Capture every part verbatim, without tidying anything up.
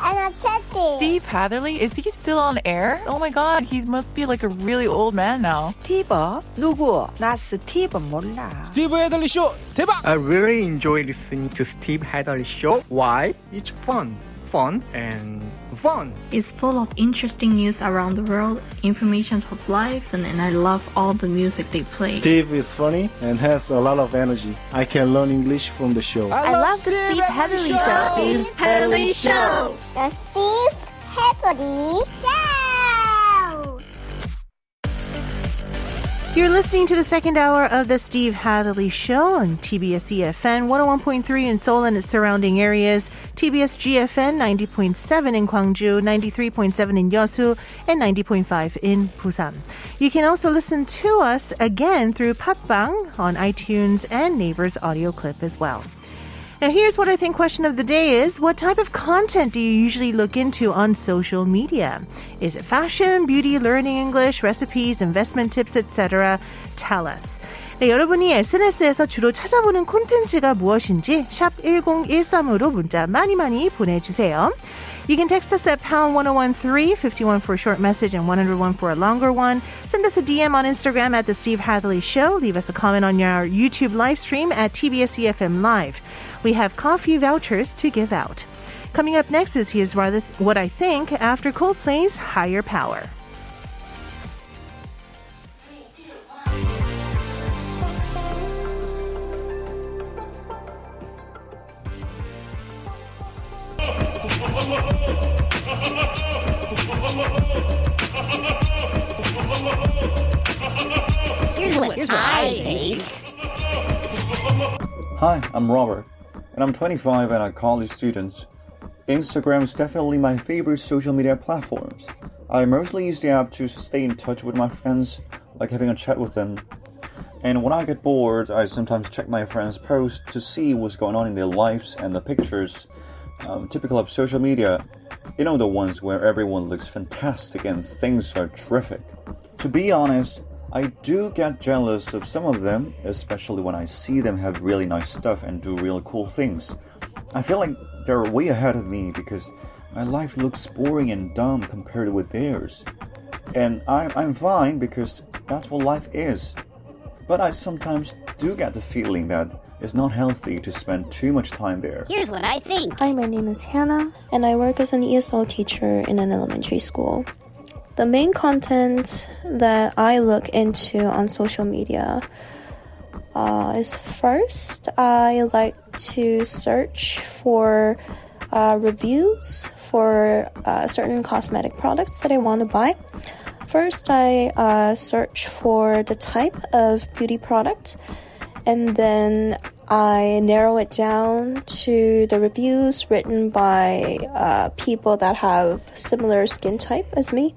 energetic. Steve Hatherly, is he still on air? Oh my god, he must be like a really old man now. Steve? 누구? 나 스티브 몰라. Steve Hatherly show, 대박! I really enjoy listening to Steve Hatherly show. Why? It's fun. Fun and fun. It's full of interesting news around the world, information of life, and, and I love all the music they play. Steve is funny and has a lot of energy. I can learn English from the show. I, I love, love the Steve Hatherly show. Steve Hatherly show. The Steve Hatherly show. You're listening to the second hour of the Steve Hatherly show on T B S E F N one oh one point three in Seoul and its surrounding areas. T B S G F N ninety point seven in Gwangju, ninety-three point seven in Yeosu, and ninety point five in Busan. You can also listen to us again through Podbbang on iTunes and Neighbor's audio clip as well. Now here's what I think question of the day is, what type of content do you usually look into on social media? Is it fashion, beauty, learning English, recipes, investment tips, et cetera? Tell us. 네, 여러분이 에스엔에스에서 주로 찾아보는 콘텐츠가 무엇인지 샵 one oh one three 으로 문자 많이 많이 보내주세요. You can text us at pound one oh one three, fifty-one for a short message and one oh one for a longer one. Send us a D M on Instagram at The Steve Hatherly Show. Leave us a comment on our YouTube live stream at T B S E F M Live. We have coffee vouchers to give out. Coming up next is Here's What I Think after Coldplay's Higher Power. Here's what, here's what I think. Hi, I'm Robert, and I'm twenty-five and a college student. Instagram is definitely my favorite social media platforms. I mostly use the app to stay in touch with my friends, like having a chat with them. And when I get bored, I sometimes check my friends' posts to see what's going on in their lives and the pictures. Um, typical of social media, you know, the ones where everyone looks fantastic and things are terrific. To be honest, I do get jealous of some of them, especially when I see them have really nice stuff and do really cool things. I feel like they're way ahead of me because my life looks boring and dumb compared with theirs. And I, I'm fine because that's what life is. But I sometimes do get the feeling that it's not healthy to spend too much time there. Here's what I think. Hi, my name is Hannah, and I work as an E S L teacher in an elementary school. The main content that I look into on social media uh, is first, I like to search for uh, reviews for uh, certain cosmetic products that I want to buy. First, I uh, search for the type of beauty product. And then I narrow it down to the reviews written by uh, people that have similar skin type as me.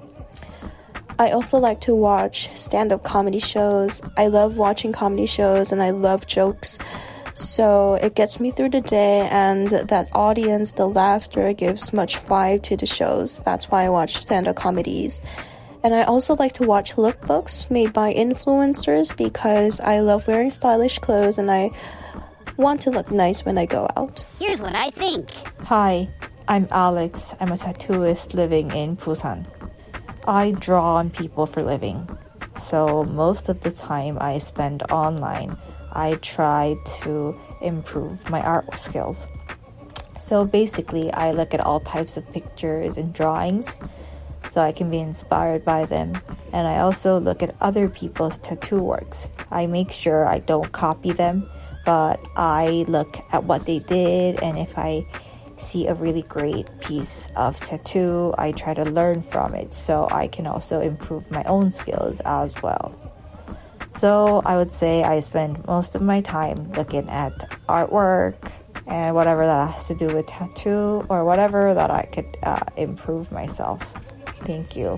I also like to watch stand-up comedy shows. I love watching comedy shows and I love jokes. So it gets me through the day, and that audience, the laughter gives much vibe to the shows. That's why I watch stand-up comedies. And I also like to watch lookbooks made by influencers because I love wearing stylish clothes and I want to look nice when I go out. Here's what I think. Hi, I'm Alex. I'm a tattooist living in Busan. I draw on people for living, so most of the time I spend online. I try to improve my art skills. So basically, I look at all types of pictures and drawings, so I can be inspired by them. And I also look at other people's tattoo works. I make sure I don't copy them, but I look at what they did, and if I see a really great piece of tattoo, I try to learn from it so I can also improve my own skills as well. So I would say I spend most of my time looking at artwork and whatever that has to do with tattoo or whatever that I could uh, improve myself. Thank you.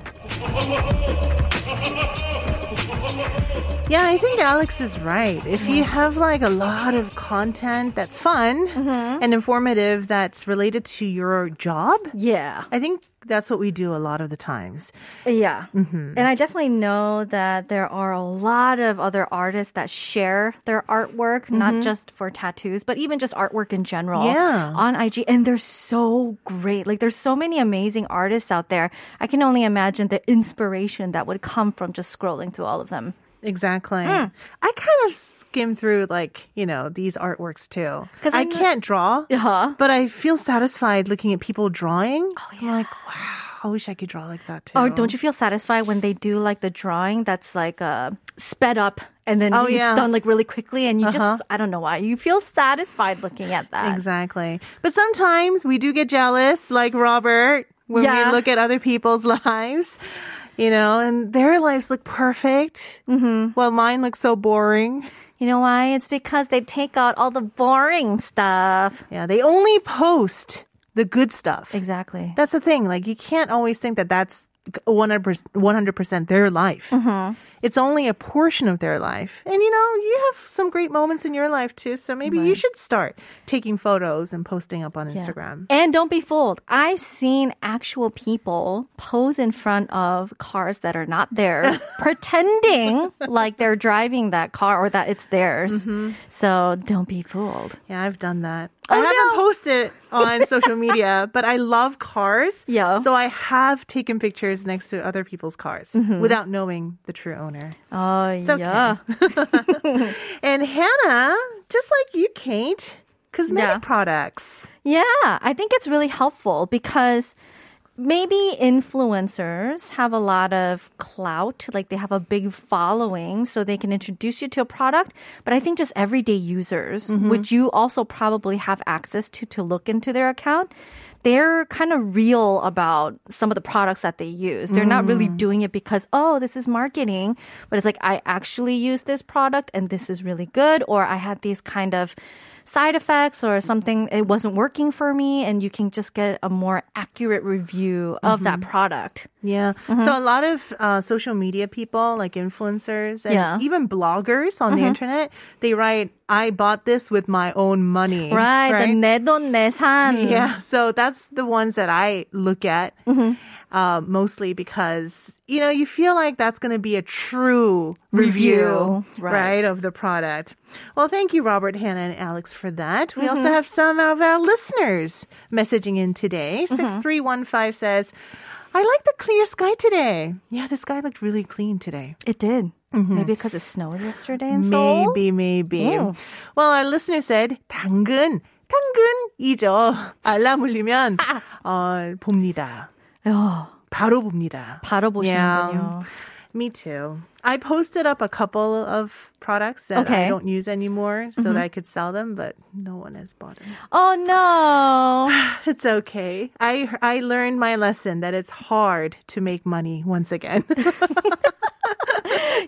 Yeah, I think Alex is right. If you have like a lot of content that's fun mm-hmm. and informative that's related to your job, yeah, I think that's what we do a lot of the times. Yeah. Mm-hmm. And I definitely know that there are a lot of other artists that share their artwork, mm-hmm. not just for tattoos, but even just artwork in general yeah. on I G. And they're so great. Like, there's so many amazing artists out there. I can only imagine the inspiration that would come from just scrolling through all of them. Exactly. Mm. I kind of skim through, like, you know, these artworks too. Because I can't draw, uh-huh. but I feel satisfied looking at people drawing. Oh, yeah. I'm like, wow. I wish I could draw like that too. Oh, don't you feel satisfied when they do like the drawing that's like uh, sped up and then oh, it's yeah. done like really quickly and you uh-huh. just, I don't know why, you feel satisfied looking at that. Exactly. But sometimes we do get jealous, like Robert, when yeah. we look at other people's lives. You know, and their lives look perfect, mm-hmm. while mine looks so boring. You know why? It's because they take out all the boring stuff. Yeah, they only post the good stuff. Exactly. That's the thing. Like, you can't always think that that's one hundred percent their life. Mm-hmm. It's only a portion of their life. And, you know, you have some great moments in your life, too. So maybe right. you should start taking photos and posting up on yeah. Instagram. And don't be fooled. I've seen actual people pose in front of cars that are not theirs, pretending like they're driving that car or that it's theirs. Mm-hmm. So don't be fooled. Yeah, I've done that. Oh, I haven't no. posted on social media, but I love cars. Yeah. So I have taken pictures next to other people's cars mm-hmm. without knowing the true owner. Oh, it's okay. yeah. And Hannah, just like you, Kate, cosmetic yeah. products. Yeah, I think it's really helpful because maybe influencers have a lot of clout, like they have a big following, so they can introduce you to a product. But I think just everyday users, mm-hmm. which you also probably have access to to look into their account, they're kind of real about some of the products that they use. They're mm. not really doing it because, oh, this is marketing. But it's like, I actually use this product and this is really good. Or I had these kind of side effects or something, it wasn't working for me, and you can just get a more accurate review of mm-hmm. that product. Yeah. Mm-hmm. So a lot of uh, social media people, like influencers and yeah. even bloggers on mm-hmm. the internet, they write, I bought this with my own money. Right. right? The 내 돈 내 산. Yeah. So that's the ones that I look at mm-hmm. uh, mostly because, you know, you feel like that's going to be a true review, review right. right, of the product. Well, thank you, Robert, Hannah, and Alex, for that. We mm-hmm. also have some of our listeners messaging in today. Mm-hmm. six three one five says, I like the clear sky today. Yeah, the sky looked really clean today. It did. Mm-hmm. Maybe because it snowed yesterday in Seoul? Maybe, maybe. Yeah. Well, our listener said, 당근, 당근이죠. 알람 울리면 어, 봅니다. Oh. 바로 봅니다. 바로 보시는군요. Yeah. Me too. I posted up a couple of products that okay. I don't use anymore so mm-hmm. that I could sell them, but no one has bought them. Oh, no. It's okay. I I learned my lesson that it's hard to make money once again.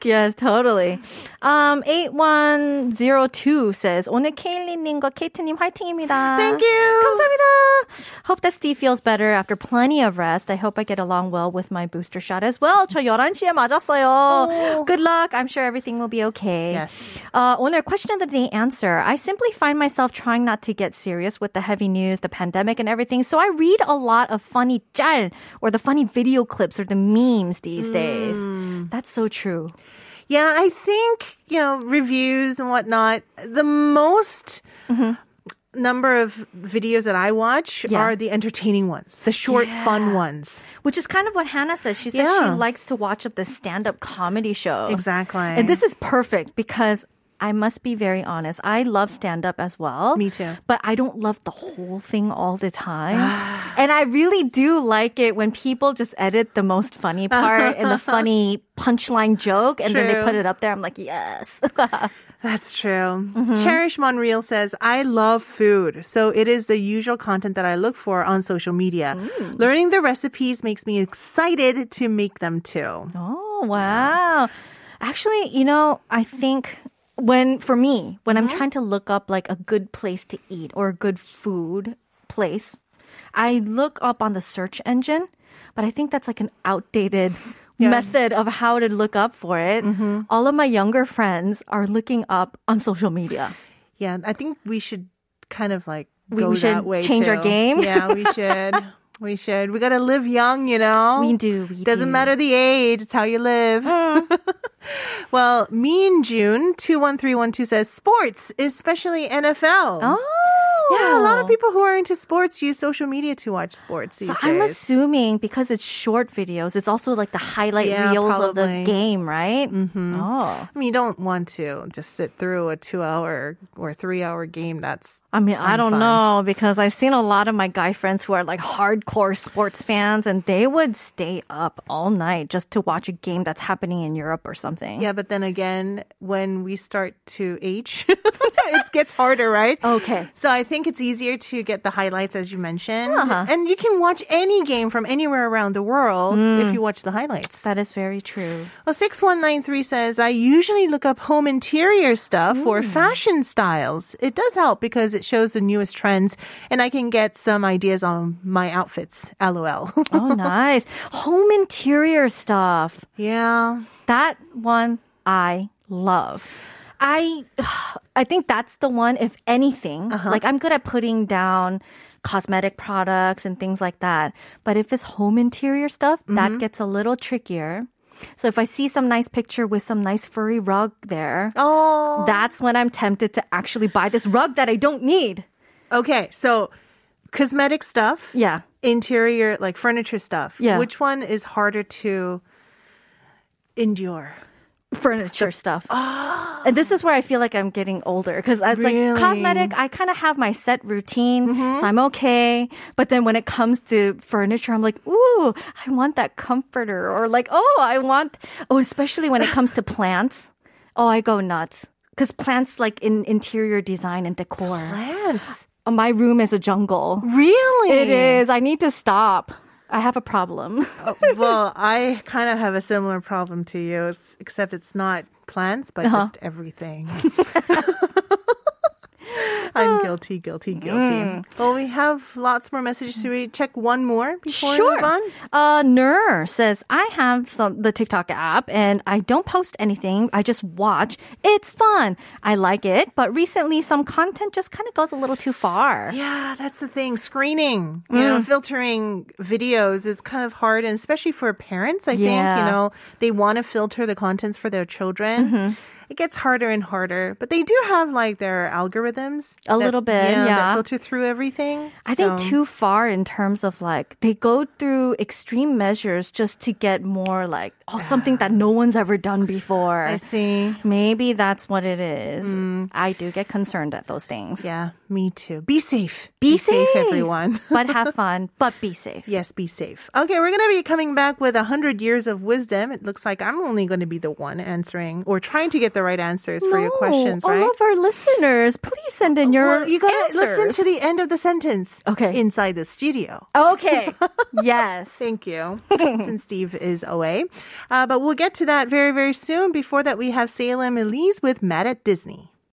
Yes, totally. Um, eight one zero two says, 오늘 케일리님과 케이트님 화이팅입니다. Thank you. 감사합니다. Hope that Steve feels better after plenty of rest. I hope I get along well with my booster shot as well. 저 열한 시에 맞았어요. Oh. Good luck. I'm sure everything will be okay. Yes. Uh, 오늘 question of the day answer. I simply find myself trying not to get serious with the heavy news, the pandemic and everything. So I read a lot of funny 짤 or the funny video clips or the memes these mm. days. That's so true. Yeah, I think, you know, reviews and whatnot, the most mm-hmm. number of videos that I watch yeah. are the entertaining ones, the short, yeah. fun ones. Which is kind of what Hannah says. She says yeah. she likes to watch up the stand-up comedy show. Exactly. And this is perfect because I must be very honest. I love stand-up as well. Me too. But I don't love the whole thing all the time. And I really do like it when people just edit the most funny part and the funny punchline joke and true. Then they put it up there. I'm like, yes. That's true. Mm-hmm. Cherish Monreal says, I love food, so it is the usual content that I look for on social media. Mm. Learning the recipes makes me excited to make them too. Oh, wow. Yeah. Actually, you know, I think... When, for me, when mm-hmm. I'm trying to look up like a good place to eat or a good food place, I look up on the search engine, but I think that's like an outdated yeah. method of how to look up for it. Mm-hmm. All of my younger friends are looking up on social media. Yeah, I think we should kind of like go we should that way change too. Our game. Yeah, we should. We should. We gotta live young, you know? We do. We Doesn't do. matter the age. It's how you live. Mm. Well, Mean June two one three one two says, sports, especially N F L. Oh. Yeah, a lot of people who are into sports use social media to watch sports these so days. I'm assuming because it's short videos, it's also like the highlight yeah, reels probably. Of the game, right? Mm-hmm. Oh. I mean, you don't want to just sit through a two-hour or three-hour game. That's I mean, unfun. I don't know, because I've seen a lot of my guy friends who are like hardcore sports fans, and they would stay up all night just to watch a game that's happening in Europe or something. Yeah, but then again, when we start to age, it gets harder, right? Okay. So I think it's easier to get the highlights, as you mentioned. Uh-huh. And you can watch any game from anywhere around the world mm. if you watch the highlights. That is very true. Well, six one nine three says, I usually look up home interior stuff mm. or fashion styles. It does help because it shows the newest trends and I can get some ideas on my outfits. LOL. Oh, nice. Home interior stuff. Yeah. That one I love. I I think that's the one, if anything. Uh-huh. Like, I'm good at putting down cosmetic products and things like that. But if it's home interior stuff, mm-hmm. that gets a little trickier. So if I see some nice picture with some nice furry rug there, oh. that's when I'm tempted to actually buy this rug that I don't need. Okay, so cosmetic stuff. Yeah. Interior, like furniture stuff. Yeah. Which one is harder to endure? Furniture the, stuff. Oh. And this is where I feel like I'm getting older, because it's really? Like cosmetic, I kind of have my set routine, mm-hmm. so I'm okay. But then when it comes to furniture, I'm like, ooh, I want that comforter, or like, oh, I want, oh, especially when it comes to plants. Oh, I go nuts. Because plants, like in interior design and decor. Plants? My room is a jungle. Really? It is. I need to stop. I have a problem. Oh, well, I kind of have a similar problem to you, it's, except it's not plants, but uh-huh. just everything. I'm guilty, guilty, guilty. Mm. Well, we have lots more messages. Should we check one more before sure. we move on? Uh, Nur says, I have some the TikTok app and I don't post anything. I just watch. It's fun. I like it. But recently, some content just kind of goes a little too far. Yeah, that's the thing. Screening, you mm. know, filtering videos is kind of hard. And especially for parents, I yeah. think, you know, they want to filter the contents for their children. Mm-hmm. It gets harder and harder, but they do have like their algorithms. A that, little bit, yeah, yeah. That filter through everything. I so. think too far in terms of like, they go through extreme measures just to get more like, oh, something that no one's ever done before. I see. Maybe that's what it is. Mm. I do get concerned at those things. Yeah, me too. Be safe. Be, be safe. safe, everyone. But have fun, but be safe. Yes, be safe. Okay, we're going to be coming back with one hundred years of wisdom. It looks like I'm only going to be the one answering or trying to get the right answers no, for your questions, right? All of our listeners, please send in your well, you gotta answers. Listen to the end of the sentence. Okay. Inside the studio. Okay. Yes. Thank you. Since Steve is away. Uh, but we'll get to that very, very soon. Before that, we have Salem Elise with Mad at Disney.